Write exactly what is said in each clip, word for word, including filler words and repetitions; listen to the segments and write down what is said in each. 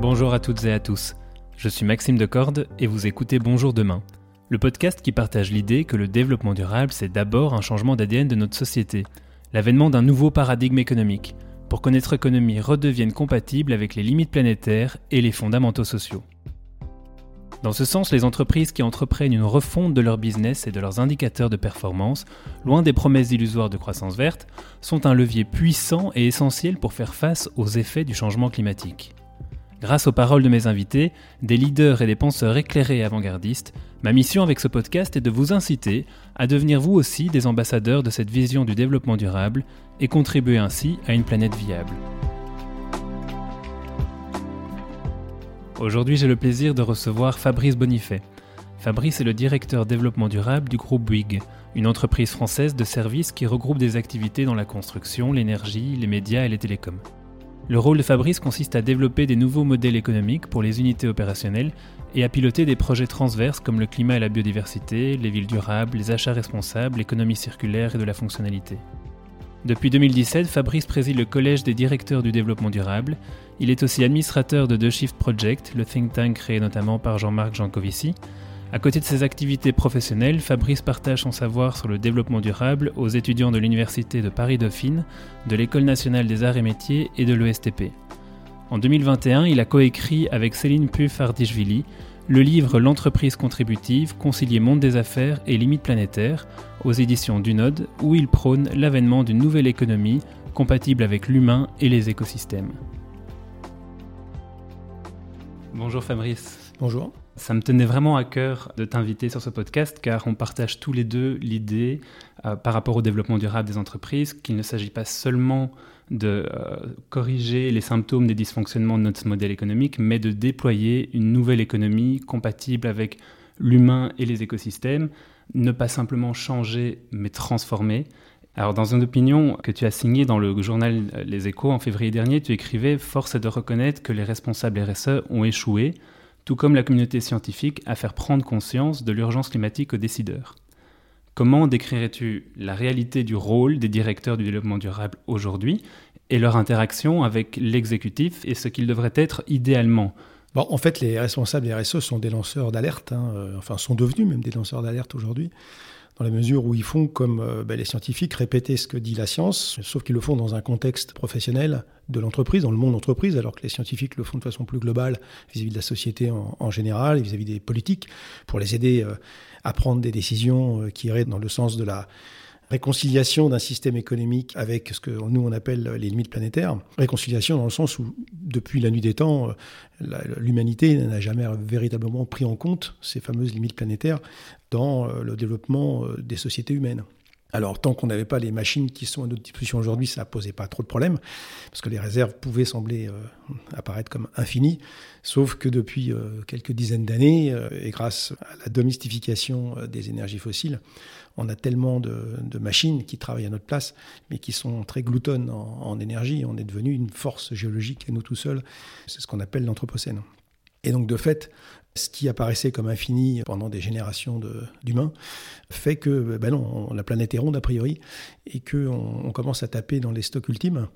Bonjour à toutes et à tous, je suis Maxime de et vous écoutez Bonjour Demain, le podcast qui partage l'idée que le développement durable c'est d'abord un changement d'A D N de notre société, l'avènement d'un nouveau paradigme économique, pour que notre économie redevienne compatible avec les limites planétaires et les fondamentaux sociaux. Dans ce sens, les entreprises qui entreprennent une refonte de leur business et de leurs indicateurs de performance, loin des promesses illusoires de croissance verte, sont un levier puissant et essentiel pour faire face aux effets du changement climatique. Grâce aux paroles de mes invités, des leaders et des penseurs éclairés et avant-gardistes, ma mission avec ce podcast est de vous inciter à devenir vous aussi des ambassadeurs de cette vision du développement durable et contribuer ainsi à une planète viable. Aujourd'hui, j'ai le plaisir de recevoir Fabrice Bonnifet. Fabrice est le directeur développement durable du groupe Bouygues, une entreprise française de services qui regroupe des activités dans la construction, l'énergie, les médias et les télécoms. Le rôle de Fabrice consiste à développer des nouveaux modèles économiques pour les unités opérationnelles et à piloter des projets transverses comme le climat et la biodiversité, les villes durables, les achats responsables, l'économie circulaire et de la fonctionnalité. Depuis deux mille dix-sept, Fabrice préside le Collège des directeurs du développement durable. Il est aussi administrateur de The Shift Project, le think tank créé notamment par Jean-Marc Jancovici. À côté de ses activités professionnelles, Fabrice partage son savoir sur le développement durable aux étudiants de l'Université de Paris-Dauphine, de l'École nationale des arts et métiers et de l'E S T P. En deux mille vingt et un, il a coécrit avec Céline Puff Ardichvili le livre « L'entreprise contributive, concilier monde des affaires et limites planétaires » aux éditions Dunod, où il prône l'avènement d'une nouvelle économie compatible avec l'humain et les écosystèmes. Bonjour Fabrice. Bonjour. Ça me tenait vraiment à cœur de t'inviter sur ce podcast car on partage tous les deux l'idée euh, par rapport au développement durable des entreprises qu'il ne s'agit pas seulement de euh, corriger les symptômes des dysfonctionnements de notre modèle économique, mais de déployer une nouvelle économie compatible avec l'humain et les écosystèmes, ne pas simplement changer, mais transformer. Alors, dans une opinion que tu as signée dans le journal Les Échos en février dernier, tu écrivais « Force est de reconnaître que les responsables R S E ont échoué, tout comme la communauté scientifique, à faire prendre conscience de l'urgence climatique aux décideurs. » Comment décrirais-tu la réalité du rôle des directeurs du développement durable aujourd'hui et leur interaction avec l'exécutif et ce qu'ils devraient être idéalement ? Bon, en fait, les responsables des R S E sont des lanceurs d'alerte, hein, euh, enfin sont devenus même des lanceurs d'alerte aujourd'hui, dans la mesure où ils font, comme euh, ben, les scientifiques, répéter ce que dit la science, sauf qu'ils le font dans un contexte professionnel de l'entreprise, dans le monde entreprise, alors que les scientifiques le font de façon plus globale vis-à-vis de la société en, en général, et vis-à-vis des politiques, pour les aider euh, à prendre des décisions euh, qui iraient dans le sens de la réconciliation d'un système économique avec ce que nous on appelle les limites planétaires. Réconciliation dans le sens où, depuis la nuit des temps, la, l'humanité n'a jamais véritablement pris en compte ces fameuses limites planétaires dans le développement des sociétés humaines. Alors, tant qu'on n'avait pas les machines qui sont à notre disposition aujourd'hui, ça ne posait pas trop de problèmes, parce que les réserves pouvaient sembler euh, apparaître comme infinies, sauf que depuis euh, quelques dizaines d'années, euh, et grâce à la domestification des énergies fossiles, on a tellement de, de machines qui travaillent à notre place, mais qui sont très gloutonnes en, en énergie. On est devenu une force géologique à nous tout seuls. C'est ce qu'on appelle l'anthropocène. Et donc, de fait, ce qui apparaissait comme infini pendant des générations de, d'humains fait que ben non, on, la planète est ronde a priori et qu'on on commence à taper dans les stocks ultimes.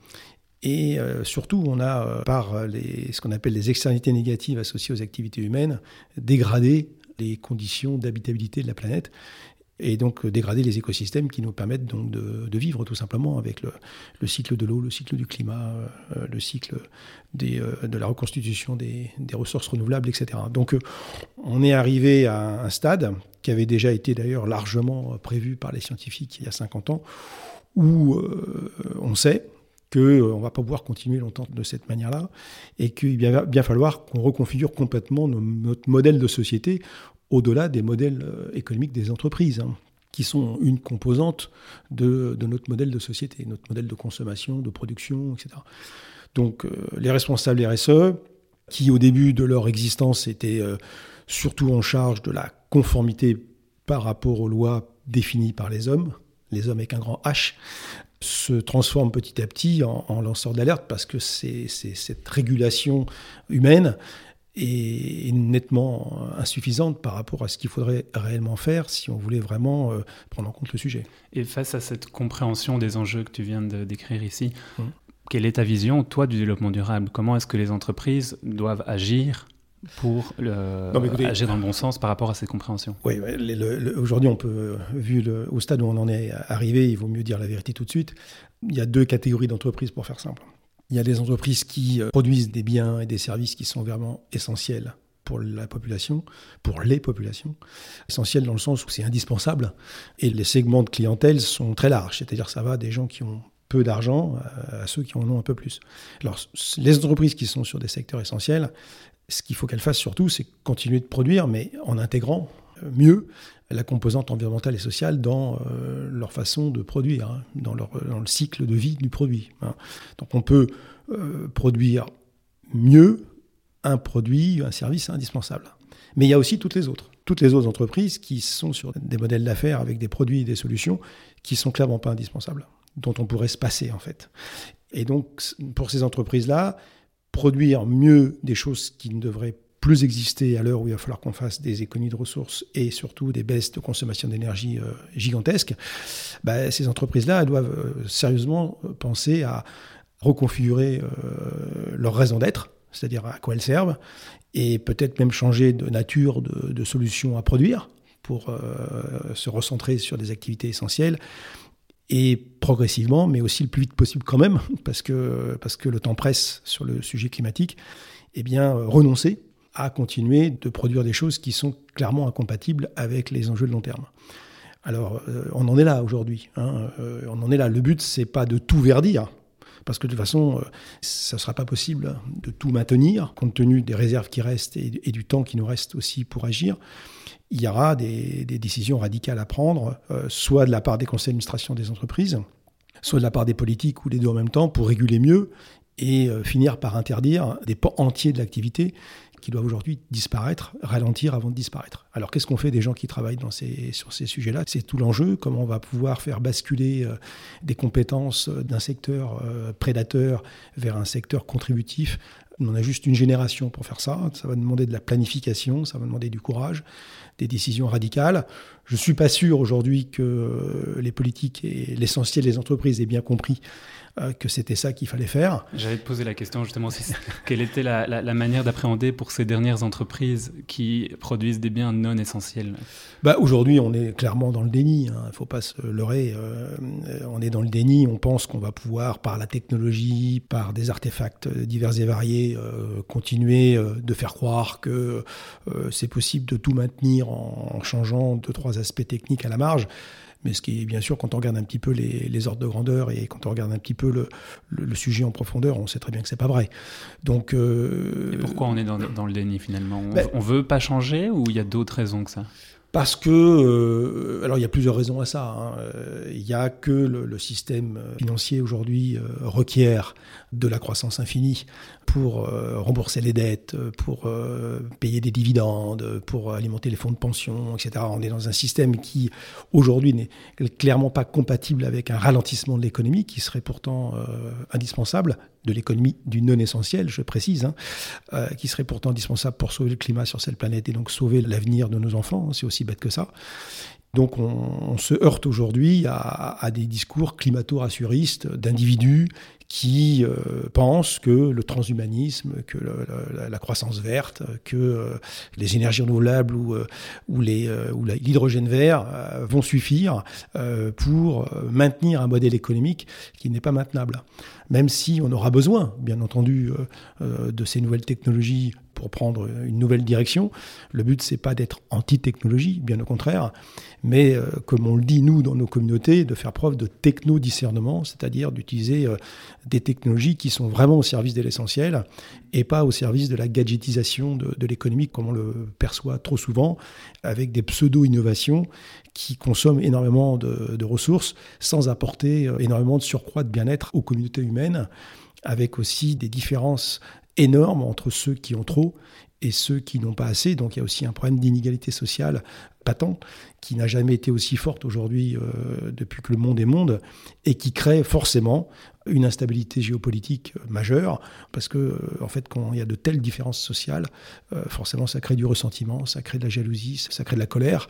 Et euh, surtout, on a, euh, par les, ce qu'on appelle les externalités négatives associées aux activités humaines, dégradé les conditions d'habitabilité de la planète et donc dégrader les écosystèmes qui nous permettent donc de, de vivre tout simplement avec le, le cycle de l'eau, le cycle du climat, euh, le cycle des, euh, de la reconstitution des, des ressources renouvelables, et cetera. Donc euh, on est arrivé à un stade qui avait déjà été d'ailleurs largement prévu par les scientifiques il y a cinquante ans, où euh, on sait qu'on euh, ne va pas pouvoir continuer longtemps de cette manière-là, et qu'il va bien falloir qu'on reconfigure complètement nos, notre modèle de société au-delà des modèles économiques des entreprises, hein, qui sont une composante de, de notre modèle de société, notre modèle de consommation, de production, et cetera. Donc euh, les responsables R S E, qui au début de leur existence étaient euh, surtout en charge de la conformité par rapport aux lois définies par les hommes, les hommes avec un grand H, se transforment petit à petit en, en lanceurs d'alerte, parce que c'est, c'est cette régulation humaine est nettement insuffisante par rapport à ce qu'il faudrait réellement faire si on voulait vraiment prendre en compte le sujet. Et face à cette compréhension des enjeux que tu viens de décrire ici, mmh. Quelle est ta vision, toi, du développement durable ? Comment est-ce que les entreprises doivent agir pour le, non, écoutez, agir dans le bon sens par rapport à cette compréhension ? Oui, le, le, le, aujourd'hui, on peut, vu le, au stade où on en est arrivé, il vaut mieux dire la vérité tout de suite. Il y a deux catégories d'entreprises, pour faire simple. Il y a des entreprises qui produisent des biens et des services qui sont vraiment essentiels pour la population, pour les populations, essentiel dans le sens où c'est indispensable. Et les segments de clientèle sont très larges, c'est-à-dire ça va des gens qui ont peu d'argent à ceux qui en ont un peu plus. Alors, les entreprises qui sont sur des secteurs essentiels, ce qu'il faut qu'elles fassent surtout, c'est continuer de produire, mais en intégrant mieux la composante environnementale et sociale dans euh, leur façon de produire, hein, dans, leur, dans le cycle de vie du produit. Hein. Donc on peut euh, produire mieux un produit, un service indispensable. Mais il y a aussi toutes les autres. Toutes les autres entreprises qui sont sur des modèles d'affaires avec des produits et des solutions qui ne sont clairement pas indispensables, dont on pourrait se passer en fait. Et donc pour ces entreprises-là, produire mieux des choses qui ne devraient plus exister à l'heure où il va falloir qu'on fasse des économies de ressources et surtout des baisses de consommation d'énergie gigantesques, bah, ces entreprises-là elles doivent sérieusement penser à reconfigurer leur raison d'être, c'est-à-dire à quoi elles servent, et peut-être même changer de nature de, de solutions à produire pour euh, se recentrer sur des activités essentielles, et progressivement, mais aussi le plus vite possible quand même, parce que, parce que le temps presse sur le sujet climatique, eh bien, renoncer à continuer de produire des choses qui sont clairement incompatibles avec les enjeux de long terme. Alors, euh, on en est là aujourd'hui, hein, euh, on en est là. Le but, c'est pas de tout verdir, parce que de toute façon, ça ne sera pas possible de tout maintenir, compte tenu des réserves qui restent et du temps qui nous reste aussi pour agir. Il y aura des, des décisions radicales à prendre, euh, soit de la part des conseils d'administration des entreprises, soit de la part des politiques, ou les deux en même temps, pour réguler mieux et euh, finir par interdire des pans entiers de l'activité qui doivent aujourd'hui disparaître, ralentir avant de disparaître. Alors qu'est-ce qu'on fait des gens qui travaillent dans ces, sur ces sujets-là ? C'est tout l'enjeu, comment on va pouvoir faire basculer euh, des compétences d'un secteur euh, prédateur vers un secteur contributif. On a juste une génération pour faire ça, ça va demander de la planification, ça va demander du courage, des décisions radicales. Je ne suis pas sûr aujourd'hui que les politiques et l'essentiel des entreprises aient bien compris que c'était ça qu'il fallait faire. J'allais te poser la question justement, c'est quelle était la, la, la manière d'appréhender pour ces dernières entreprises qui produisent des biens non essentiels ? Bah, aujourd'hui, on est clairement dans le déni, hein. Il ne faut pas se leurrer. Euh, on est dans le déni, on pense qu'on va pouvoir, par la technologie, par des artefacts divers et variés, euh, continuer euh, de faire croire que euh, c'est possible de tout maintenir en, en changeant deux, trois aspects techniques à la marge. Mais ce qui est bien sûr, quand on regarde un petit peu les, les ordres de grandeur et quand on regarde un petit peu le, le, le sujet en profondeur, on sait très bien que c'est pas vrai. Donc, euh, et pourquoi on est dans, dans le déni finalement ? On, ben, on veut pas changer ou il y a d'autres raisons que ça ? Parce que, euh, alors il y a plusieurs raisons à ça. Hein. Il y a que le, le système financier aujourd'hui euh, requiert de la croissance infinie pour euh, rembourser les dettes, pour euh, payer des dividendes, pour alimenter les fonds de pension, et cetera. On est dans un système qui aujourd'hui n'est clairement pas compatible avec un ralentissement de l'économie qui serait pourtant euh, indispensable, de l'économie du non-essentiel, je précise, hein, euh, qui serait pourtant indispensable pour sauver le climat sur cette planète et donc sauver l'avenir de nos enfants, hein, c'est aussi bête que ça. Donc on, on se heurte aujourd'hui à, à des discours climato-rassuristes d'individus qui euh, pensent que le transhumanisme, que le, la, la croissance verte, que euh, les énergies renouvelables ou, euh, ou, les, euh, ou la, l'hydrogène vert euh, vont suffire euh, pour maintenir un modèle économique qui n'est pas maintenable. Même si on aura besoin, bien entendu, euh, euh, de ces nouvelles technologies pour prendre une nouvelle direction. Le but, c'est pas d'être anti-technologie, bien au contraire, mais euh, comme on le dit, nous, dans nos communautés, de faire preuve de techno-discernement, c'est-à-dire d'utiliser euh, des technologies qui sont vraiment au service de l'essentiel et pas au service de la gadgetisation de, de l'économie, comme on le perçoit trop souvent, avec des pseudo-innovations qui consomment énormément de, de ressources sans apporter euh, énormément de surcroît de bien-être aux communautés humaines, avec aussi des différences énorme entre ceux qui ont trop et ceux qui n'ont pas assez. Donc il y a aussi un problème d'inégalité sociale patente qui n'a jamais été aussi forte aujourd'hui euh, depuis que le monde est monde et qui crée forcément une instabilité géopolitique majeure, parce que en fait, quand il y a de telles différences sociales, euh, forcément ça crée du ressentiment, ça crée de la jalousie, ça crée de la colère.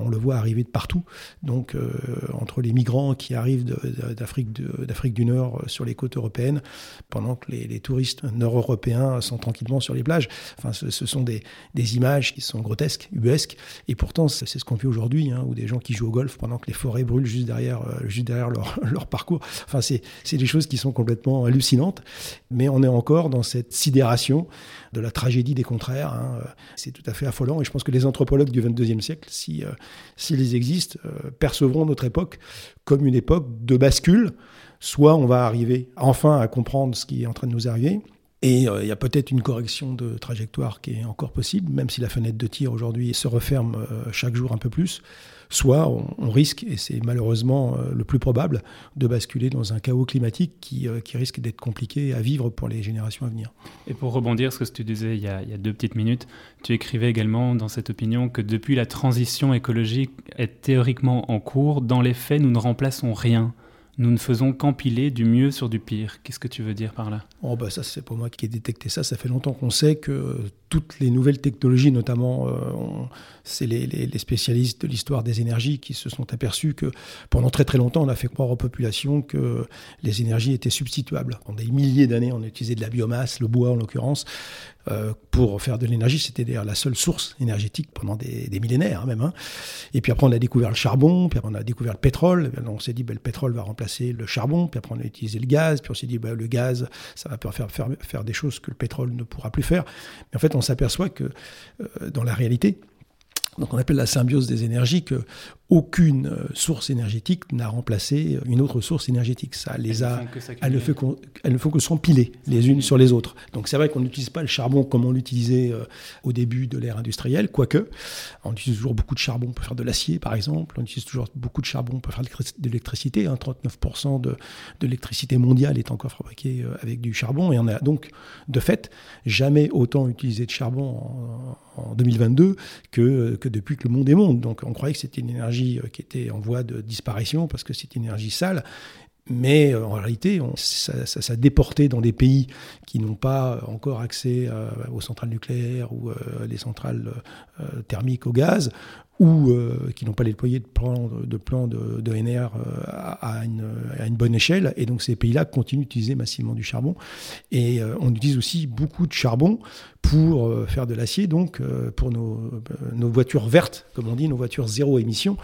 On le voit arriver de partout. Donc euh, entre les migrants qui arrivent de, de, d'Afrique, de, d'Afrique du Nord sur les côtes européennes, pendant que les, les touristes nord-européens sont tranquillement sur les plages. Enfin, ce, ce sont des, des images qui sont grotesques, ubuesques, et pourtant c'est, c'est ce qu'on vit aujourd'hui, hein, où des gens qui jouent au golf pendant que les forêts brûlent juste derrière, euh, juste derrière leur, leur parcours. Enfin, c'est, c'est des choses qui sont complètement hallucinantes, mais on est encore dans cette sidération de la tragédie des contraires. Hein. C'est tout à fait affolant, et je pense que les anthropologues du vingt-deuxième siècle, si, euh, s'ils existent, euh, percevront notre époque comme une époque de bascule. Soit on va arriver enfin à comprendre ce qui est en train de nous arriver, et il euh, y a peut-être une correction de trajectoire qui est encore possible, même si la fenêtre de tir aujourd'hui se referme euh, chaque jour un peu plus. Soit on, on risque, et c'est malheureusement euh, le plus probable, de basculer dans un chaos climatique qui, euh, qui risque d'être compliqué à vivre pour les générations à venir. Et pour rebondir sur ce que tu disais il y a, il y a deux petites minutes, tu écrivais également dans cette opinion que depuis la transition écologique est théoriquement en cours, dans les faits nous ne remplaçons rien. Nous ne faisons qu'empiler du mieux sur du pire. Qu'est-ce que tu veux dire par là ? Oh bah ça, c'est pas moi qui ai détecté ça. Ça fait longtemps qu'on sait que toutes les nouvelles technologies, notamment, euh, on, c'est les, les, les spécialistes de l'histoire des énergies qui se sont aperçus que pendant très très longtemps, on a fait croire aux populations que les énergies étaient substituables. Pendant des milliers d'années, on a utilisé de la biomasse, le bois en l'occurrence, euh, pour faire de l'énergie. C'était d'ailleurs la seule source énergétique pendant des, des millénaires hein, même. Hein. Et puis après, on a découvert le charbon, puis après, on a découvert le pétrole. Et on s'est dit, ben, le pétrole va remplacer le charbon, puis après on a utilisé le gaz, puis on s'est dit bah, le gaz, ça va faire, faire, faire des choses que le pétrole ne pourra plus faire. Mais en fait, on s'aperçoit que euh, dans la réalité, donc on appelle la symbiose des énergies, que aucune source énergétique n'a remplacé une autre source énergétique. Ça les a, elles ne font que, elles ne font que s'empiler les unes sur les autres. Donc c'est vrai qu'on n'utilise pas le charbon comme on l'utilisait au début de l'ère industrielle, quoique. On utilise toujours beaucoup de charbon pour faire de l'acier, par exemple. On utilise toujours beaucoup de charbon pour faire de l'électricité. Hein. trente-neuf pour cent de, de l'électricité mondiale est encore fabriquée avec du charbon. Et on a donc, de fait, jamais autant utilisé de charbon en, en deux mille vingt-deux que, que depuis que le monde est monde. Donc on croyait que c'était une énergie qui était en voie de disparition parce que c'est une énergie sale. Mais en réalité, on, ça, ça, ça a déporté dans des pays qui n'ont pas encore accès euh, aux centrales nucléaires ou euh, les centrales euh, thermiques au gaz, ou euh, qui n'ont pas déployé de plan de, plan de, de N R euh, à, une, à une bonne échelle. Et donc ces pays-là continuent d'utiliser massivement du charbon. Et euh, on utilise aussi beaucoup de charbon pour euh, faire de l'acier, donc euh, pour nos, euh, nos voitures vertes, comme on dit, nos voitures zéro émission.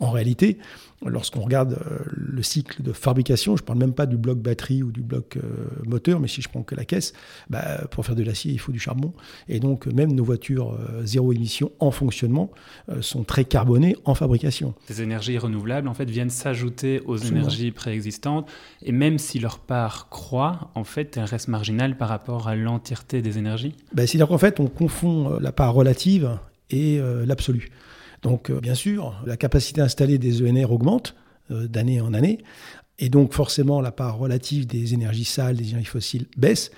En réalité, lorsqu'on regarde euh, le cycle de fabrication, je ne parle même pas du bloc batterie ou du bloc euh, moteur, mais si je prends que la caisse, bah, pour faire de l'acier, il faut du charbon. Et donc même nos voitures euh, zéro émission en fonctionnement euh, sont très carbonés en fabrication. Ces énergies renouvelables en fait, viennent s'ajouter aux Absolument. Énergies préexistantes, et même si leur part croît, en fait, elle reste marginale par rapport à l'entièreté des énergies. Ben, c'est-à-dire qu'en fait, on confond la part relative et euh, l'absolu. Donc, euh, bien sûr, la capacité installée des E N R augmente euh, d'année en année, et donc forcément, la part relative des énergies sales, des énergies fossiles baisse.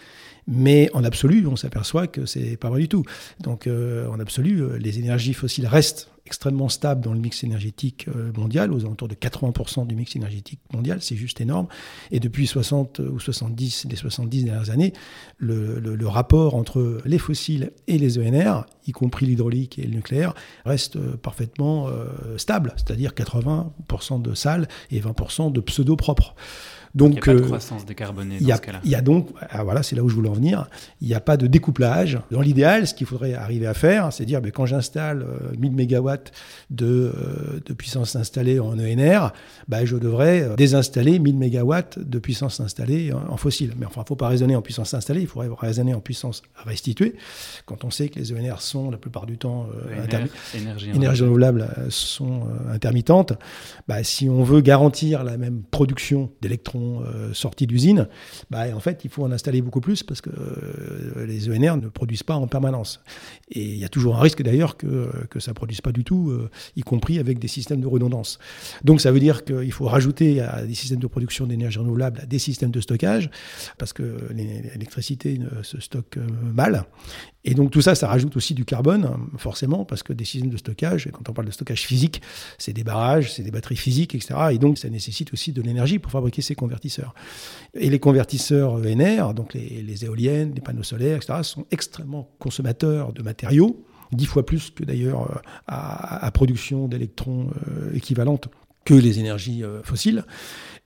Mais en absolu, on s'aperçoit que c'est pas vrai du tout. Donc, euh, en absolu, les énergies fossiles restent extrêmement stables dans le mix énergétique mondial, aux alentours de quatre-vingts pour cent du mix énergétique mondial, c'est juste énorme. Et depuis soixante ou soixante-dix, les soixante-dix dernières années, le, le, le rapport entre les fossiles et les E N R, y compris l'hydraulique et le nucléaire, reste parfaitement euh, stable, c'est-à-dire quatre-vingts pour cent de sales et vingt pour cent de pseudo-propres. Donc, donc, il n'y a pas de croissance décarbonée dans a, ce cas-là. Il y a donc, ah, voilà, c'est là où je voulais en venir, il n'y a pas de découplage. Dans l'idéal, ce qu'il faudrait arriver à faire, c'est dire, ben, quand j'installe euh, mille mégawatts de, euh, de puissance installée en E N R, ben, je devrais euh, désinstaller mille mégawatts de puissance installée en, en fossile. Mais enfin, il ne faut pas raisonner en puissance installée, il faudrait raisonner en puissance restituée. Quand on sait que les E N R sont, la plupart du temps, euh, intermi- énergie énergie renouvelable, euh, sont euh, intermittentes, ben, si on veut garantir la même production d'électrons sortie d'usine, bah, en fait, il faut en installer beaucoup plus parce que euh, les E N R ne produisent pas en permanence. Et il y a toujours un risque d'ailleurs que, que ça ne produise pas du tout, euh, y compris avec des systèmes de redondance. Donc ça veut dire qu'il faut rajouter à des systèmes de production d'énergie renouvelable à des systèmes de stockage parce que l'électricité se stocke mal. Et donc tout ça, ça rajoute aussi du carbone, forcément, parce que des systèmes de stockage, et quand on parle de stockage physique, c'est des barrages, c'est des batteries physiques, et cetera. Et donc ça nécessite aussi de l'énergie pour fabriquer ces convertisseurs. convertisseurs. Et les convertisseurs N R, donc les, les éoliennes, les panneaux solaires, et cetera, sont extrêmement consommateurs de matériaux, dix fois plus que d'ailleurs à, à production d'électrons euh, équivalente que les énergies euh, fossiles.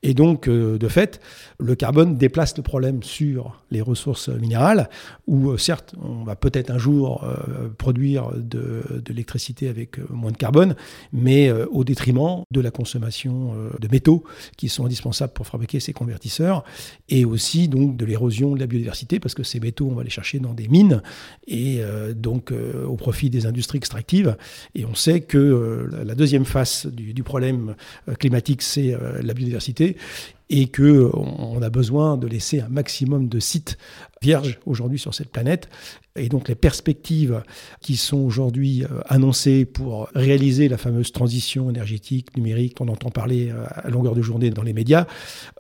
Et donc, euh, de fait, le carbone déplace le problème sur les ressources minérales, où euh, certes, on va peut-être un jour euh, produire de, de l'électricité avec euh, moins de carbone, mais euh, au détriment de la consommation euh, de métaux qui sont indispensables pour fabriquer ces convertisseurs, et aussi donc de l'érosion de la biodiversité, parce que ces métaux, on va les chercher dans des mines, et euh, donc euh, au profit des industries extractives. Et on sait que euh, la deuxième face du, du problème euh, climatique, c'est euh, la biodiversité, et qu'on a besoin de laisser un maximum de sites vierges aujourd'hui sur cette planète. Et donc les perspectives qui sont aujourd'hui annoncées pour réaliser la fameuse transition énergétique, numérique, qu'on entend parler à longueur de journée dans les médias,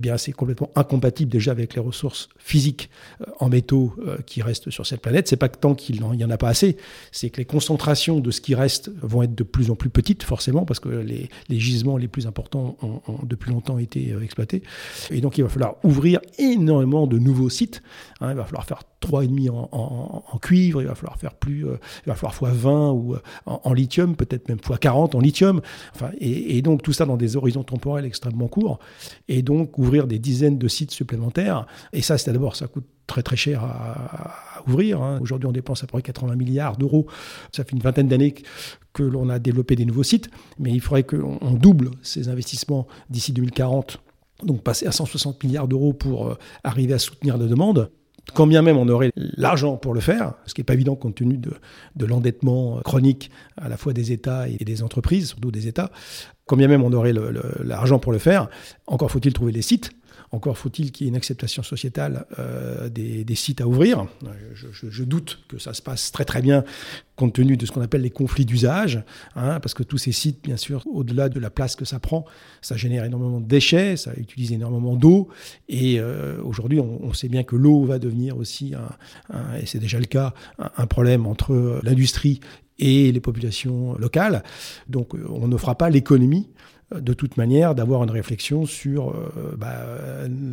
eh bien c'est complètement incompatible déjà avec les ressources physiques en métaux qui restent sur cette planète. C'est pas que tant qu'il n'y en a pas assez, c'est que les concentrations de ce qui reste vont être de plus en plus petites, forcément, parce que les, les gisements les plus importants ont, ont depuis longtemps été exploités. Et donc, il va falloir ouvrir énormément de nouveaux sites. Hein, il va falloir faire trois virgule cinq en, en, en cuivre, il va falloir faire plus, euh, il va falloir fois vingt ou, euh, en, en lithium, peut-être même fois quarante en lithium. Enfin, et, et donc, tout ça dans des horizons temporels extrêmement courts. Et donc, ouvrir des dizaines de sites supplémentaires. Et ça, c'est d'abord, ça coûte très très cher à, à ouvrir. Hein. Aujourd'hui, on dépense à peu près quatre-vingts milliards d'euros. Ça fait une vingtaine d'années que, que l'on a développé des nouveaux sites. Mais il faudrait qu'on on double ces investissements d'ici deux mille quarante. Donc passer à cent soixante milliards d'euros pour arriver à soutenir la demande, quand bien même on aurait l'argent pour le faire, ce qui n'est pas évident compte tenu de, de l'endettement chronique à la fois des États et des entreprises, surtout des États, quand bien même on aurait le, le, l'argent pour le faire, encore faut-il trouver les sites. Encore faut-il qu'il y ait une acceptation sociétale euh, des, des sites à ouvrir. Je, je, je doute que ça se passe très très bien compte tenu de ce qu'on appelle les conflits d'usage, hein, parce que tous ces sites, bien sûr, au-delà de la place que ça prend, ça génère énormément de déchets, ça utilise énormément d'eau. Et euh, aujourd'hui, on, on sait bien que l'eau va devenir aussi, un, un, et c'est déjà le cas, un, un problème entre l'industrie et les populations locales. Donc on ne fera pas l'économie de toute manière d'avoir une réflexion sur euh, bah,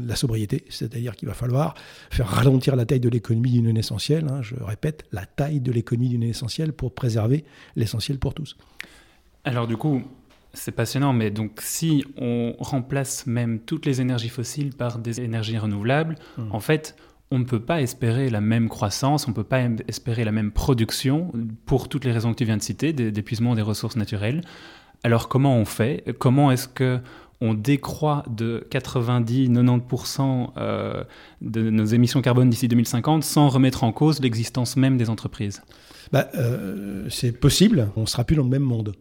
la sobriété, c'est-à-dire qu'il va falloir faire ralentir la taille de l'économie d'une année essentielle, hein, je répète, la taille de l'économie d'une année essentielle pour préserver l'essentiel pour tous. Alors du coup, c'est passionnant, mais donc si on remplace même toutes les énergies fossiles par des énergies renouvelables, mmh. en fait, on ne peut pas espérer la même croissance, on ne peut pas espérer la même production pour toutes les raisons que tu viens de citer, d'épuisement des ressources naturelles. Alors comment on fait ? Comment est-ce qu'on décroît de quatre-vingt-dix à quatre-vingt-dix pour cent euh, de nos émissions carbone d'ici deux mille cinquante sans remettre en cause l'existence même des entreprises ? bah, euh, C'est possible, on ne sera plus dans le même monde.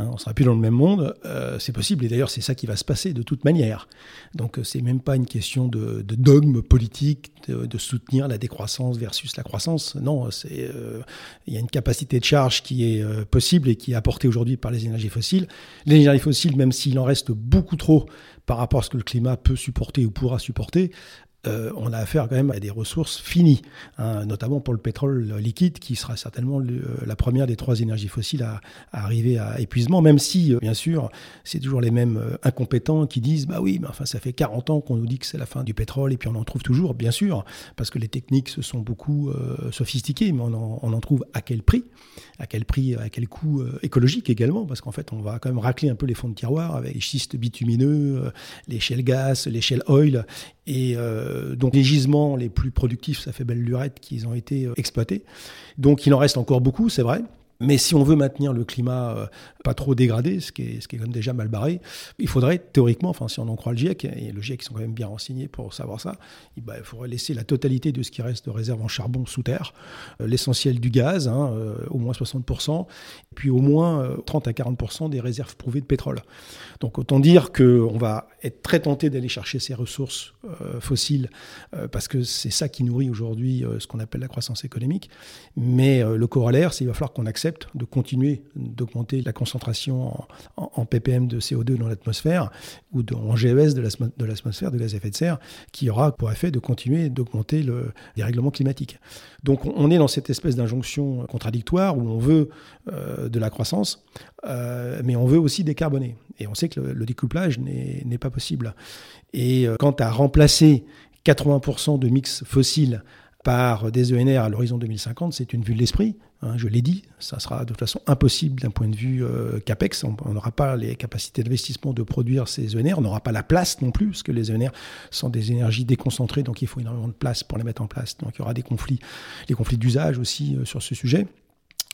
Hein, on ne sera plus dans le même monde, euh, c'est possible. Et d'ailleurs, c'est ça qui va se passer de toute manière. Donc, ce n'est même pas une question de, de dogme politique, de, de soutenir la décroissance versus la croissance. Non, il euh, y a une capacité de charge qui est euh, possible et qui est apportée aujourd'hui par les énergies fossiles. Les énergies fossiles, même s'il en reste beaucoup trop par rapport à ce que le climat peut supporter ou pourra supporter, Euh, on a affaire quand même à des ressources finies, hein, notamment pour le pétrole liquide qui sera certainement le, la première des trois énergies fossiles à, à arriver à épuisement, même si, bien sûr, c'est toujours les mêmes incompétents qui disent « bah oui, mais enfin, ça fait quarante ans qu'on nous dit que c'est la fin du pétrole et puis on en trouve toujours », bien sûr, parce que les techniques se sont beaucoup euh, sophistiquées, mais on en, on en trouve à quel prix, à quel prix, à quel coût euh, écologique également, parce qu'en fait, on va quand même racler un peu les fonds de tiroir avec les schistes bitumineux, euh, les shale gas, les shale oil, et euh, donc les gisements les plus productifs, ça fait belle lurette qu'ils ont été euh, exploités. Donc il en reste encore beaucoup, c'est vrai. Mais si on veut maintenir le climat euh, pas trop dégradé, ce qui est, ce qui est quand même déjà mal barré, il faudrait théoriquement, enfin si on en croit le GIEC, et le GIEC ils sont quand même bien renseignés pour savoir ça, et bah, il faudrait laisser la totalité de ce qui reste de réserve en charbon sous terre, euh, l'essentiel du gaz, hein, euh, au moins soixante pour cent, et puis au moins euh, trente à quarante pour cent des réserves prouvées de pétrole. Donc autant dire qu'on va être très tenté d'aller chercher ces ressources euh, fossiles, euh, parce que c'est ça qui nourrit aujourd'hui euh, ce qu'on appelle la croissance économique, mais euh, le corollaire, c'est qu'il va falloir qu'on accepte accepte de continuer d'augmenter la concentration en, en, en ppm de C O deux dans l'atmosphère ou de, en G E S de, l'as, de l'atmosphère de gaz à effet de serre, qui aura pour effet de continuer d'augmenter le, les règlements climatiques. Donc on, on est dans cette espèce d'injonction contradictoire où on veut euh, de la croissance, euh, mais on veut aussi décarboner. Et on sait que le, le découplage n'est, n'est pas possible. Et euh, quant à remplacer quatre-vingts pour cent de mix fossiles par des E N R à l'horizon deux mille cinquante, c'est une vue de l'esprit, hein, je l'ai dit, ça sera de toute façon impossible d'un point de vue euh, CAPEX, on n'aura pas les capacités d'investissement de produire ces E N R, on n'aura pas la place non plus, parce que les E N R sont des énergies déconcentrées, donc il faut énormément de place pour les mettre en place, donc il y aura des conflits, des conflits d'usage aussi euh, sur ce sujet.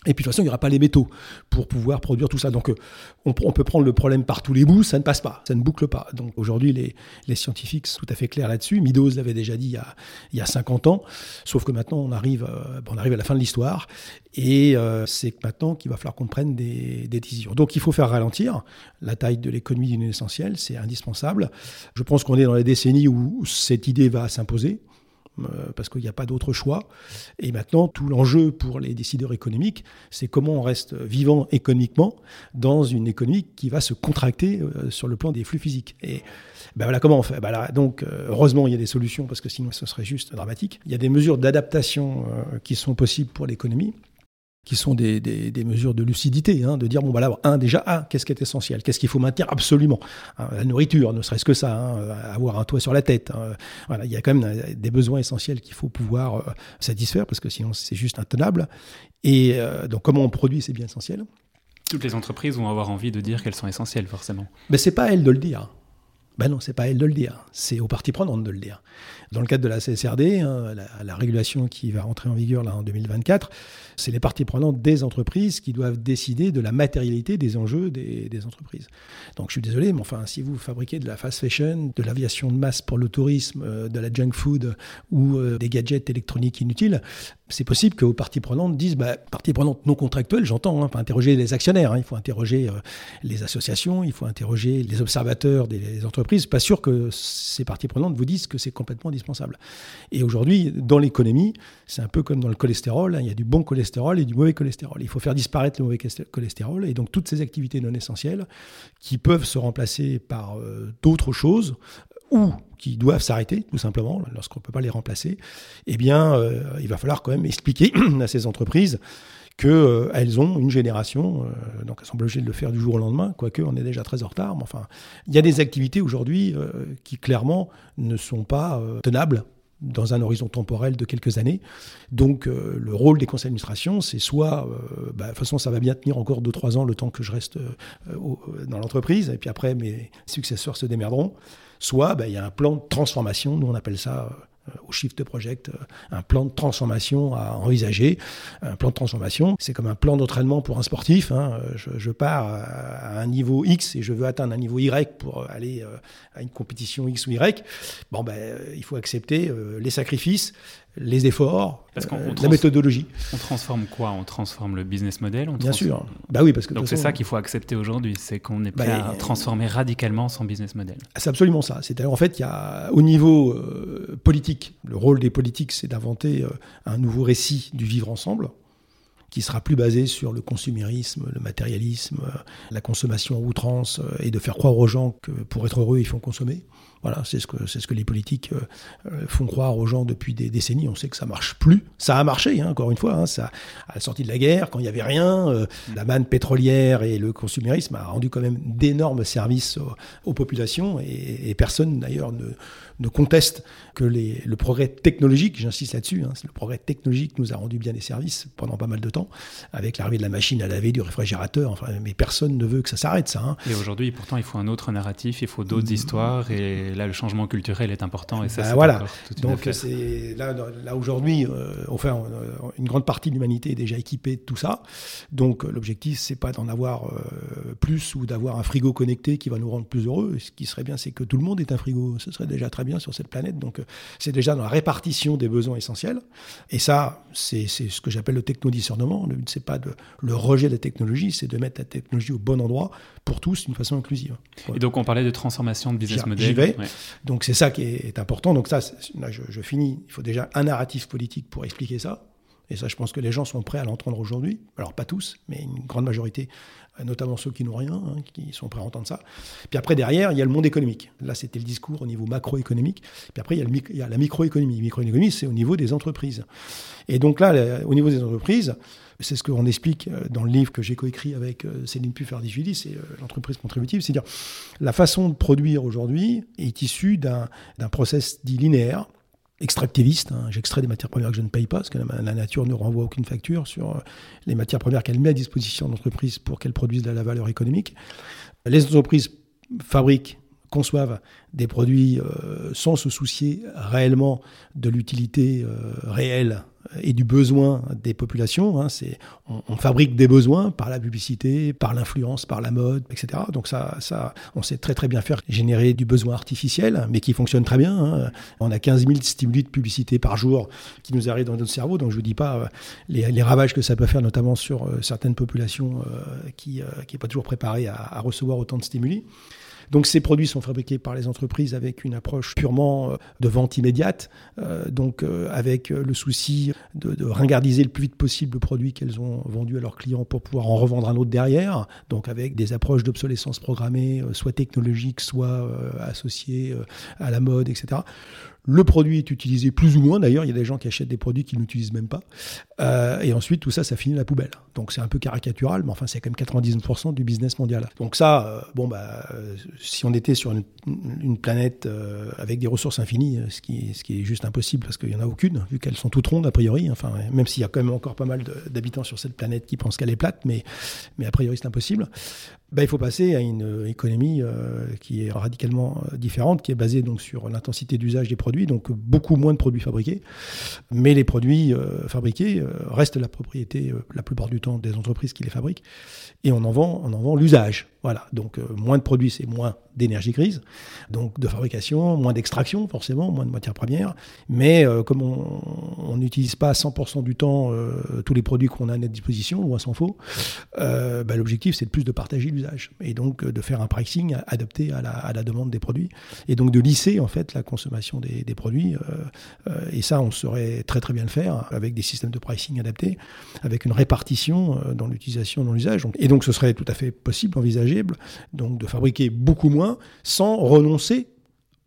Et puis de toute façon, il n'y aura pas les métaux pour pouvoir produire tout ça. Donc on, on peut prendre le problème par tous les bouts, ça ne passe pas, ça ne boucle pas. Donc aujourd'hui, les, les scientifiques sont tout à fait clairs là-dessus. Meadows l'avait déjà dit il y a, il y a cinquante ans, sauf que maintenant, on arrive, on arrive à la fin de l'histoire. Et euh, c'est maintenant qu'il va falloir qu'on prenne des, des décisions. Donc il faut faire ralentir la taille de l'économie d'une essentielle, c'est indispensable. Je pense qu'on est dans les décennies où cette idée va s'imposer, parce qu'il n'y a pas d'autre choix. Et maintenant, tout l'enjeu pour les décideurs économiques, c'est comment on reste vivant économiquement dans une économie qui va se contracter sur le plan des flux physiques. Et ben voilà comment on fait. Ben là, donc, heureusement, il y a des solutions, parce que sinon, ce serait juste dramatique. Il y a des mesures d'adaptation qui sont possibles pour l'économie, qui sont des, des, des mesures de lucidité, hein, de dire, bon, bah là, un, déjà, un, qu'est-ce qui est essentiel ? Qu'est-ce qu'il faut maintenir absolument ? hein, La nourriture, ne serait-ce que ça, hein, avoir un toit sur la tête. Hein, voilà, il y a quand même des besoins essentiels qu'il faut pouvoir euh, satisfaire, parce que sinon, c'est juste intenable. Et euh, donc, comment on produit, c'est bien essentiel. Toutes les entreprises vont avoir envie de dire qu'elles sont essentielles, forcément. Mais c'est pas à elles de le dire. Ben non, c'est pas à elle de le dire, c'est aux parties prenantes de le dire. Dans le cadre de la C S R D, hein, la, la régulation qui va entrer en vigueur là, en deux mille vingt-quatre, c'est les parties prenantes des entreprises qui doivent décider de la matérialité des enjeux des, des entreprises. Donc je suis désolé, mais enfin, si vous fabriquez de la fast fashion, de l'aviation de masse pour le tourisme, euh, de la junk food ou euh, des gadgets électroniques inutiles, c'est possible que aux parties prenantes disent, bah, parties prenantes non contractuelles, j'entends, hein, pas interroger les actionnaires, hein, il faut interroger euh, les associations, il faut interroger les observateurs des, des entreprises. Pas sûr que ces parties prenantes vous disent que c'est complètement indispensable. Et aujourd'hui, dans l'économie, c'est un peu comme dans le cholestérol, hein, il y a du bon cholestérol et du mauvais cholestérol. Il faut faire disparaître le mauvais cholestérol, et donc toutes ces activités non essentielles qui peuvent se remplacer par euh, d'autres choses, ou qui doivent s'arrêter, tout simplement, lorsqu'on ne peut pas les remplacer, eh bien, euh, il va falloir quand même expliquer à ces entreprises qu'elles euh, ont une génération, euh, donc elles sont obligées de le faire du jour au lendemain, quoique on est déjà très en retard. Mais enfin, il y a des activités aujourd'hui euh, qui clairement ne sont pas euh, tenables dans un horizon temporel de quelques années. Donc euh, le rôle des conseils d'administration, c'est soit, euh, bah, de toute façon, ça va bien tenir encore deux trois ans le temps que je reste euh, au, dans l'entreprise, et puis après mes successeurs se démerderont, soit bah, il y a un plan de transformation, nous on appelle ça... Euh, au Shift Project, un plan de transformation à envisager. Un plan de transformation, c'est comme un plan d'entraînement pour un sportif. Hein. Je, je pars à un niveau X et je veux atteindre un niveau Y pour aller à une compétition X ou Y. Bon, ben, il faut accepter les sacrifices, les efforts, parce qu'on, euh, trans- la méthodologie. On transforme quoi ? On transforme le business model ? On Bien transforme... sûr. Bah oui, parce que Donc façon, c'est ça qu'il faut accepter aujourd'hui, c'est qu'on n'est bah, pas a... transformé radicalement son business model. C'est absolument ça. C'est-à-dire en fait, il y a au niveau euh, politique, le rôle des politiques, c'est d'inventer euh, un nouveau récit du vivre ensemble, qui sera plus basé sur le consumérisme, le matérialisme, la consommation à outrance, et de faire croire aux gens que pour être heureux, il faut consommer. Voilà, c'est ce que, c'est ce que les politiques font croire aux gens depuis des décennies. On sait que ça ne marche plus. Ça a marché, hein, encore une fois. Hein, ça, à la sortie de la guerre, quand il n'y avait rien, euh, la manne pétrolière et le consumérisme a rendu quand même d'énormes services aux, aux populations. Et, et personne, d'ailleurs, ne, ne conteste que les, le progrès technologique, j'insiste là-dessus, hein, le progrès technologique nous a rendu bien des services pendant pas mal de temps, avec l'arrivée de la machine à laver, du réfrigérateur, enfin, mais personne ne veut que ça s'arrête, ça. Hein. Et aujourd'hui, pourtant, il faut un autre narratif, il faut d'autres mmh. histoires, et là, le changement culturel est important, et ça, bah, c'est voilà. encore toute une affaire. Donc, c'est, là, là, aujourd'hui, euh, enfin, une grande partie de l'humanité est déjà équipée de tout ça, donc l'objectif, c'est pas d'en avoir euh, plus, ou d'avoir un frigo connecté qui va nous rendre plus heureux. Ce qui serait bien, c'est que tout le monde ait un frigo, ce serait déjà très bien sur cette planète, donc euh, c'est déjà dans la répartition des besoins essentiels, et ça, c'est, c'est ce que j'appelle le technodiscernement. Le but, ce n'est pas de, le rejet de la technologie, c'est de mettre la technologie au bon endroit pour tous d'une façon inclusive. Ouais. Et donc, on parlait de transformation de business j'y, model. J'y vais. Ouais. Donc, c'est ça qui est, est important. Donc, ça, là, je, je finis. Il faut déjà un narratif politique pour expliquer ça. Et ça, je pense que les gens sont prêts à l'entendre aujourd'hui. Alors, pas tous, mais une grande majorité, notamment ceux qui n'ont rien, hein, qui sont prêts à entendre ça. Puis après, derrière, il y a le monde économique. Là, c'était le discours au niveau macroéconomique. Puis après, il y a, le, il y a la microéconomie. La microéconomie, c'est au niveau des entreprises. Et donc là, au niveau des entreprises, c'est ce qu'on explique dans le livre que j'ai coécrit avec Céline Puff Ardichvili, c'est L'entreprise contributive. C'est-à-dire, la façon de produire aujourd'hui est issue d'un, d'un process dit linéaire, extractiviste, hein. J'extrais des matières premières que je ne paye pas, parce que la, la nature ne renvoie aucune facture sur les matières premières qu'elle met à disposition de l'entreprise pour qu'elle produise de la valeur économique. Les entreprises fabriquent, conçoivent des produits euh, sans se soucier réellement de l'utilité euh, réelle et du besoin des populations. Hein. C'est, on, on fabrique des besoins par la publicité, par l'influence, par la mode, et cetera. Donc ça, ça, on sait très très bien faire générer du besoin artificiel, mais qui fonctionne très bien. Hein. On a quinze mille stimuli de publicité par jour qui nous arrivent dans notre cerveau, donc je ne vous dis pas euh, les, les ravages que ça peut faire, notamment sur euh, certaines populations euh, qui n'est euh, qui pas toujours préparée à, à recevoir autant de stimuli. Donc ces produits sont fabriqués par les entreprises avec une approche purement de vente immédiate, euh, donc euh, avec le souci de, de ringardiser le plus vite possible le produit qu'elles ont vendu à leurs clients pour pouvoir en revendre un autre derrière, donc avec des approches d'obsolescence programmée, euh, soit technologiques, soit euh, associées euh, à la mode, et cetera. Le produit est utilisé plus ou moins, d'ailleurs, il y a des gens qui achètent des produits qu'ils n'utilisent même pas. Euh, et ensuite, tout ça, ça finit à la poubelle. Donc c'est un peu caricatural, mais enfin, c'est quand même quatre-vingt-dix-neuf pour cent du business mondial. Donc ça, euh, bon, bah, euh, si on était sur une, une planète euh, avec des ressources infinies, ce qui, ce qui est juste impossible, parce qu'il n'y en a aucune, vu qu'elles sont toutes rondes, a priori, enfin, même s'il y a quand même encore pas mal de, d'habitants sur cette planète qui pensent qu'elle est plate, mais, mais a priori, c'est impossible. Ben, il faut passer à une économie euh, qui est radicalement différente, qui est basée donc sur l'intensité d'usage des produits, donc beaucoup moins de produits fabriqués. Mais les produits euh, fabriqués euh, restent la propriété euh, la plupart du temps des entreprises qui les fabriquent, et on en vend, on en vend l'usage. Voilà, donc euh, moins de produits, c'est moins d'énergie grise, donc de fabrication, moins d'extraction forcément, moins de matières premières. Mais euh, comme on n'utilise pas à cent pour cent du temps euh, tous les produits qu'on a à notre disposition, loin s'en faut, euh, ben, l'objectif c'est de plus de partager l'usage. Et donc de faire un pricing adapté à la, à la demande des produits, et donc de lisser en fait la consommation des, des produits. Euh, et ça, on saurait très très bien le faire avec des systèmes de pricing adaptés, avec une répartition dans l'utilisation, dans l'usage. Et donc ce serait tout à fait possible, envisageable, donc de fabriquer beaucoup moins sans renoncer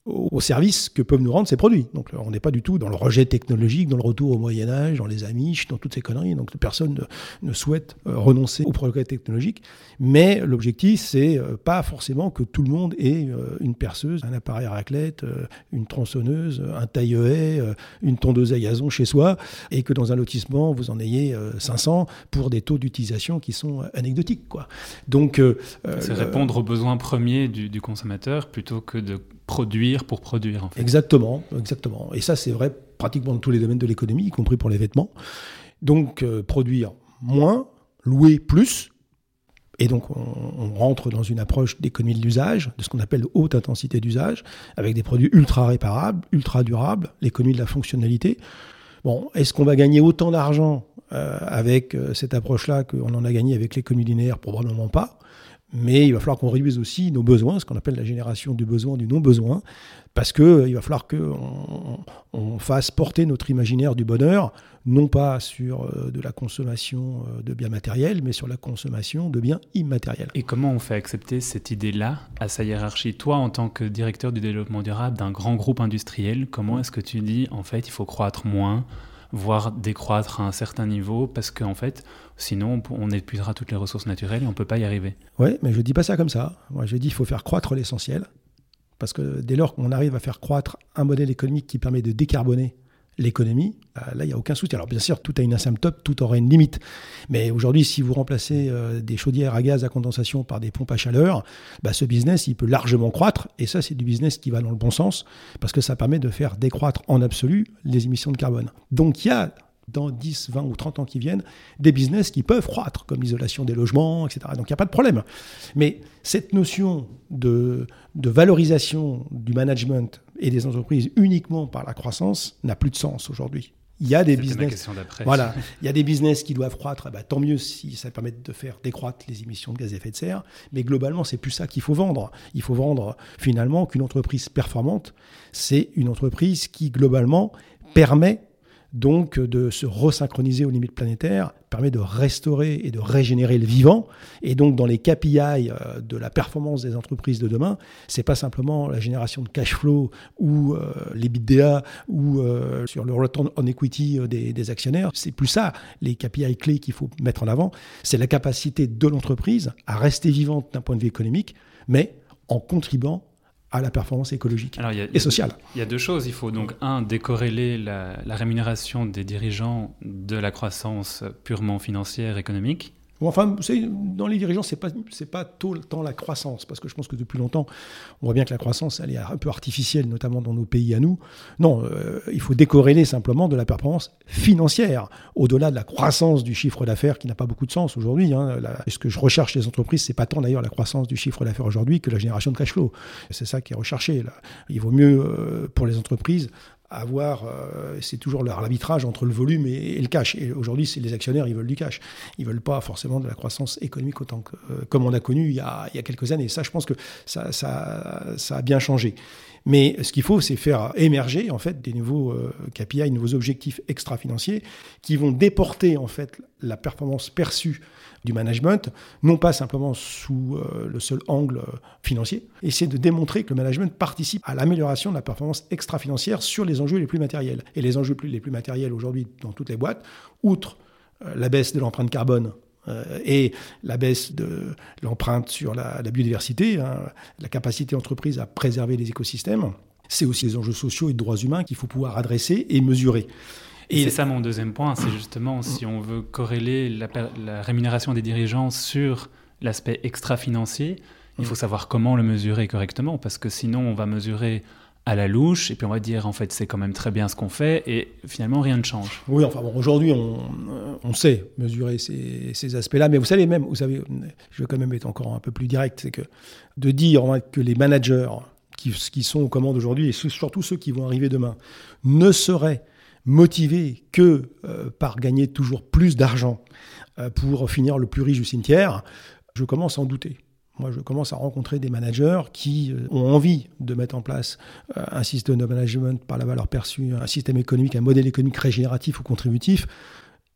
aux services que peuvent nous rendre ces produits. Donc on n'est pas du tout dans le rejet technologique, dans le retour au Moyen-Âge, dans les Amish, dans toutes ces conneries. Donc personne ne, ne souhaite renoncer aux progrès technologiques. Mais l'objectif, c'est pas forcément que tout le monde ait une perceuse, un appareil à raclette, une tronçonneuse, un taille-haie, une tondeuse à gazon chez soi, et que dans un lotissement, vous en ayez cinq cents pour des taux d'utilisation qui sont anecdotiques, quoi. Donc, euh, c'est euh, répondre aux besoins premiers du, du consommateur plutôt que de produire pour produire, en fait. Exactement, exactement. Et ça, c'est vrai pratiquement dans tous les domaines de l'économie, y compris pour les vêtements. Donc, euh, produire moins, louer plus. Et donc, on, on rentre dans une approche d'économie de l'usage, de ce qu'on appelle haute intensité d'usage, avec des produits ultra réparables, ultra durables, l'économie de la fonctionnalité. Bon, est-ce qu'on va gagner autant d'argent euh, avec euh, cette approche-là qu'on en a gagné avec l'économie linéaire? Probablement pas. Mais il va falloir qu'on réduise aussi nos besoins, ce qu'on appelle la génération du besoin, du non-besoin, parce qu'il va falloir qu'on on fasse porter notre imaginaire du bonheur, non pas sur de la consommation de biens matériels, mais sur la consommation de biens immatériels. Et comment on fait accepter cette idée-là à sa hiérarchie? Toi, en tant que directeur du développement durable d'un grand groupe industriel, comment est-ce que tu dis, en fait, il faut croître moins, voire décroître à un certain niveau, parce qu'en fait, sinon, on épuisera toutes les ressources naturelles et on ne peut pas y arriver. Oui, mais je ne dis pas ça comme ça. Moi, je dis qu'il faut faire croître l'essentiel, parce que dès lors qu'on arrive à faire croître un modèle économique qui permet de décarboner l'économie, là, il n'y a aucun soutien. Alors, bien sûr, tout a une asymptote, tout aurait une limite. Mais aujourd'hui, si vous remplacez euh, des chaudières à gaz à condensation par des pompes à chaleur, bah, ce business, il peut largement croître. Et ça, c'est du business qui va dans le bon sens, parce que ça permet de faire décroître en absolu les émissions de carbone. Donc, il y a, dans dix, vingt ou trente ans qui viennent, des business qui peuvent croître, comme l'isolation des logements, et cetera. Donc, il n'y a pas de problème. Mais cette notion de, de valorisation du management et des entreprises uniquement par la croissance n'a plus de sens aujourd'hui. Il y a des C'était business. Ma question d'après. Voilà, il y a des business qui doivent croître. Eh ben, tant mieux si ça permet de faire décroître les émissions de gaz à effet de serre. Mais globalement, c'est plus ça qu'il faut vendre. Il faut vendre finalement qu'une entreprise performante, c'est une entreprise qui globalement permet Donc, de se resynchroniser aux limites planétaires permet de restaurer et de régénérer le vivant. Et donc, dans les K P I de la performance des entreprises de demain, c'est pas simplement la génération de cash flow ou euh, l'E B I T D A ou euh, sur le return on equity des, des actionnaires. C'est plus ça, les K P I clés qu'il faut mettre en avant. C'est la capacité de l'entreprise à rester vivante d'un point de vue économique, mais en contribuant à la performance écologique Alors, il y a, et sociale. Il y a deux choses. Il faut donc, un, décorréler la, la rémunération des dirigeants de la croissance purement financière, économique. Bon, enfin, c'est, dans les dirigeants, ce n'est pas, c'est pas tôt, tant la croissance, parce que je pense que depuis longtemps, on voit bien que la croissance, elle est un peu artificielle, notamment dans nos pays à nous. Non, euh, il faut décorréler simplement de la performance financière, au-delà de la croissance du chiffre d'affaires qui n'a pas beaucoup de sens aujourd'hui. Hein, la, ce que je recherche chez les entreprises, ce n'est pas tant d'ailleurs la croissance du chiffre d'affaires aujourd'hui que la génération de cash flow. C'est ça qui est recherché. Là. Il vaut mieux euh, pour les entreprises avoir, euh, c'est toujours l'arbitrage entre le volume et, et le cash. Et aujourd'hui, c'est les actionnaires, ils veulent du cash. Ils ne veulent pas forcément de la croissance économique autant que, euh, comme on a connu il y a, il y a quelques années. Et ça, je pense que ça, ça, ça a bien changé. Mais ce qu'il faut, c'est faire émerger en fait, des nouveaux euh, K P I, des nouveaux objectifs extra-financiers qui vont déporter en fait, la performance perçue du management, non pas simplement sous euh, le seul angle euh, financier, et c'est de démontrer que le management participe à l'amélioration de la performance extra-financière sur les enjeux les plus matériels. Et les enjeux les plus matériels aujourd'hui dans toutes les boîtes, outre euh, la baisse de l'empreinte carbone euh, et la baisse de l'empreinte sur la, la biodiversité, hein, la capacité d'entreprise à préserver les écosystèmes, c'est aussi les enjeux sociaux et de droits humains qu'il faut pouvoir adresser et mesurer. Et c'est ça mon deuxième point, c'est justement si on veut corréler la, la rémunération des dirigeants sur l'aspect extra-financier, il faut savoir comment le mesurer correctement, parce que sinon on va mesurer à la louche, et puis on va dire en fait c'est quand même très bien ce qu'on fait, et finalement rien ne change. Oui, enfin bon, aujourd'hui on, on sait mesurer ces, ces aspects-là, mais vous savez même, vous savez, je vais quand même être encore un peu plus direct, c'est que de dire que les managers qui, qui sont aux commandes aujourd'hui, et surtout ceux qui vont arriver demain, ne seraient motivés que euh, par gagner toujours plus d'argent euh, pour finir le plus riche du cimetière, je commence à en douter. Moi, je commence à rencontrer des managers qui ont envie de mettre en place un système de management par la valeur perçue, un système économique, un modèle économique régénératif ou contributif,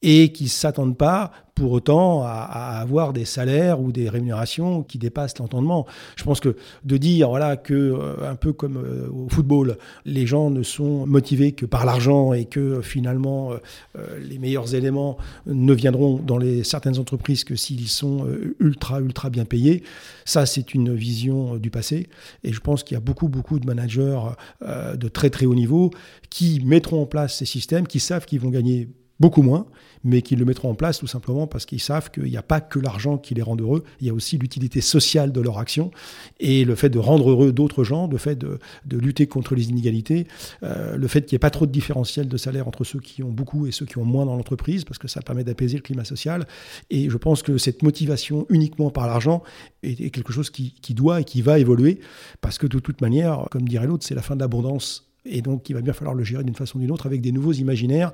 et qui ne s'attendent pas pour autant à, à avoir des salaires ou des rémunérations qui dépassent l'entendement. Je pense que de dire voilà, que, un peu comme euh, au football, les gens ne sont motivés que par l'argent et que finalement euh, les meilleurs éléments ne viendront dans les, certaines entreprises que s'ils sont euh, ultra, ultra bien payés, ça c'est une vision euh, du passé. Et je pense qu'il y a beaucoup, beaucoup de managers euh, de très, très haut niveau qui mettront en place ces systèmes, qui savent qu'ils vont gagner beaucoup moins, mais qu'ils le mettront en place tout simplement parce qu'ils savent qu'il n'y a pas que l'argent qui les rend heureux, il y a aussi l'utilité sociale de leur action et le fait de rendre heureux d'autres gens, le fait de, de lutter contre les inégalités, euh, le fait qu'il n'y ait pas trop de différentiel de salaire entre ceux qui ont beaucoup et ceux qui ont moins dans l'entreprise, parce que ça permet d'apaiser le climat social. Et je pense que cette motivation uniquement par l'argent est, est quelque chose qui, qui doit et qui va évoluer, parce que de toute manière, comme dirait l'autre, c'est la fin de l'abondance, et donc il va bien falloir le gérer d'une façon ou d'une autre avec des nouveaux imaginaires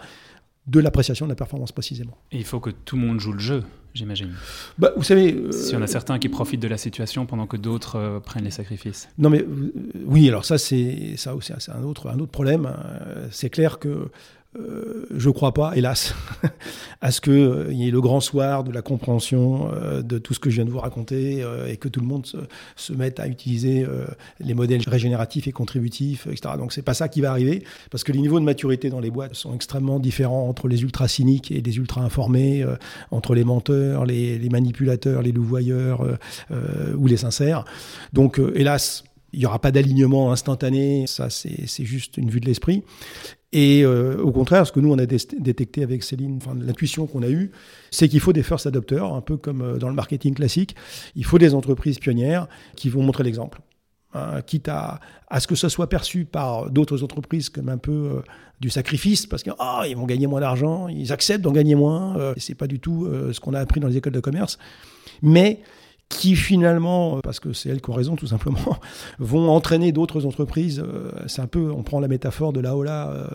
de l'appréciation de la performance précisément. Et il faut que tout le monde joue le jeu, j'imagine. Bah, vous savez, euh, si on a certains qui profitent de la situation pendant que d'autres euh, prennent les sacrifices. Non mais euh, oui, alors ça c'est ça aussi c'est un autre un autre problème. C'est clair que Euh, je ne crois pas, hélas, à ce qu'il euh, y ait le grand soir de la compréhension euh, de tout ce que je viens de vous raconter euh, et que tout le monde se, se mette à utiliser euh, les modèles régénératifs et contributifs, et cetera. Donc, ce n'est pas ça qui va arriver, parce que les niveaux de maturité dans les boîtes sont extrêmement différents entre les ultra-cyniques et les ultra-informés, euh, entre les menteurs, les, les manipulateurs, les louvoyeurs euh, euh, ou les sincères. Donc, euh, hélas, il n'y aura pas d'alignement instantané. Ça, c'est, c'est juste une vue de l'esprit. Et euh, au contraire, ce que nous, on a dé- détecté avec Céline, enfin, l'intuition qu'on a eue, c'est qu'il faut des first adopters, un peu comme dans le marketing classique. Il faut des entreprises pionnières qui vont montrer l'exemple, hein, quitte à, à ce que ce soit perçu par d'autres entreprises comme un peu euh, du sacrifice, parce qu'ils oh, ils vont gagner moins d'argent, ils acceptent d'en gagner moins. Euh, ce n'est pas du tout euh, ce qu'on a appris dans les écoles de commerce. Mais qui finalement, parce que c'est elles qui ont raison tout simplement, vont entraîner d'autres entreprises. C'est un peu, on prend la métaphore de la Hola.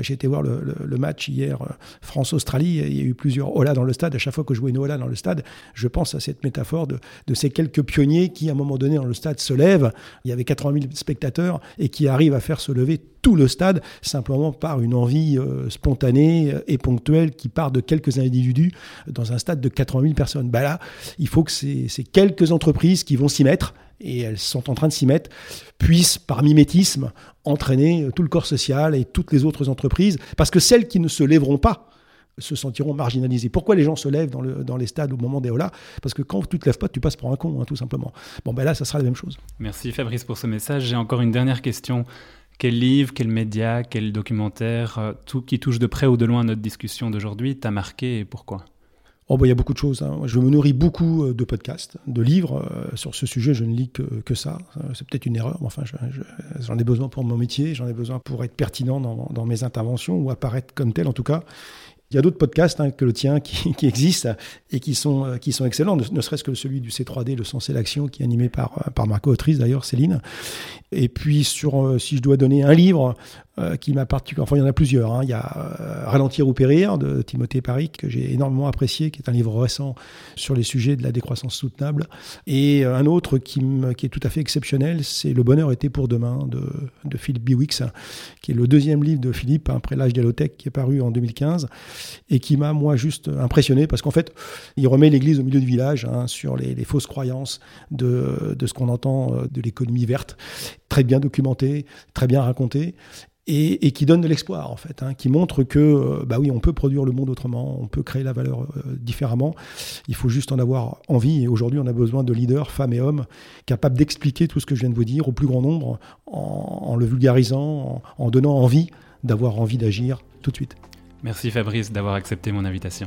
J'ai été voir le, le, le match hier France-Australie, il y a eu plusieurs Hola dans le stade. À chaque fois que je vois une Hola dans le stade, je pense à cette métaphore de, de ces quelques pionniers qui, à un moment donné, dans le stade se lèvent. Il y avait quatre-vingt mille spectateurs et qui arrivent à faire se lever tout le stade, simplement par une envie euh, spontanée et ponctuelle qui part de quelques individus dans un stade de quatre-vingt mille personnes. Bah là, il faut que ces, ces quelques entreprises qui vont s'y mettre, et elles sont en train de s'y mettre, puissent, par mimétisme, entraîner tout le corps social et toutes les autres entreprises, parce que celles qui ne se lèveront pas se sentiront marginalisés. Pourquoi les gens se lèvent dans, le, dans les stades au moment des holas ? Parce que quand tu ne te lèves pas, tu passes pour un con, hein, tout simplement. Bon, ben là, ça sera la même chose. Merci Fabrice pour ce message. J'ai encore une dernière question. Quel livre, quel média, quel documentaire, tout qui touche de près ou de loin à notre discussion d'aujourd'hui, t'a marqué et pourquoi ? Oh bah, y a beaucoup de choses. Hein. Je me nourris beaucoup de podcasts, de livres. Sur ce sujet, je ne lis que, que ça. C'est peut-être une erreur, mais enfin, je, je, j'en ai besoin pour mon métier, j'en ai besoin pour être pertinent dans, dans mes interventions ou apparaître comme tel en tout cas. Il y a d'autres podcasts hein, que le tien qui, qui existent et qui sont, qui sont excellents, ne, ne serait-ce que celui du C trois D, Le Sens et l'Action, qui est animé par, par Marco Autry, d'ailleurs, Céline. Et puis, sur, euh, si je dois donner un livre euh, qui m'a particulièrement... Enfin, il y en a plusieurs. Hein. Il y a euh, Ralentir ou Périr, de Timothée Parihc, que j'ai énormément apprécié, qui est un livre récent sur les sujets de la décroissance soutenable. Et euh, un autre qui, qui est tout à fait exceptionnel, c'est Le Bonheur était pour demain, de, de Philippe Biwix, hein, qui est le deuxième livre de Philippe, hein, après l'âge d'Alotech, qui est paru en deux mille quinze. Et qui m'a, moi, juste impressionné, parce qu'en fait, il remet l'église au milieu du village hein, sur les, les fausses croyances de, de ce qu'on entend de l'économie verte, très bien documentée, très bien racontée. Et, et qui donne de l'espoir, en fait, hein, qui montre que, bah oui, on peut produire le monde autrement, on peut créer la valeur euh, différemment. Il faut juste en avoir envie. Et aujourd'hui, on a besoin de leaders, femmes et hommes, capables d'expliquer tout ce que je viens de vous dire au plus grand nombre, en, en le vulgarisant, en, en donnant envie d'avoir envie d'agir tout de suite. Merci Fabrice d'avoir accepté mon invitation.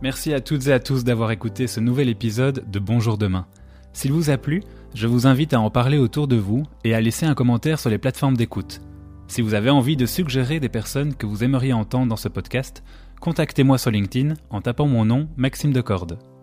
Merci à toutes et à tous d'avoir écouté ce nouvel épisode de Bonjour Demain. S'il vous a plu, je vous invite à en parler autour de vous et à laisser un commentaire sur les plateformes d'écoute. Si vous avez envie de suggérer des personnes que vous aimeriez entendre dans ce podcast, contactez-moi sur LinkedIn en tapant mon nom Maxime de.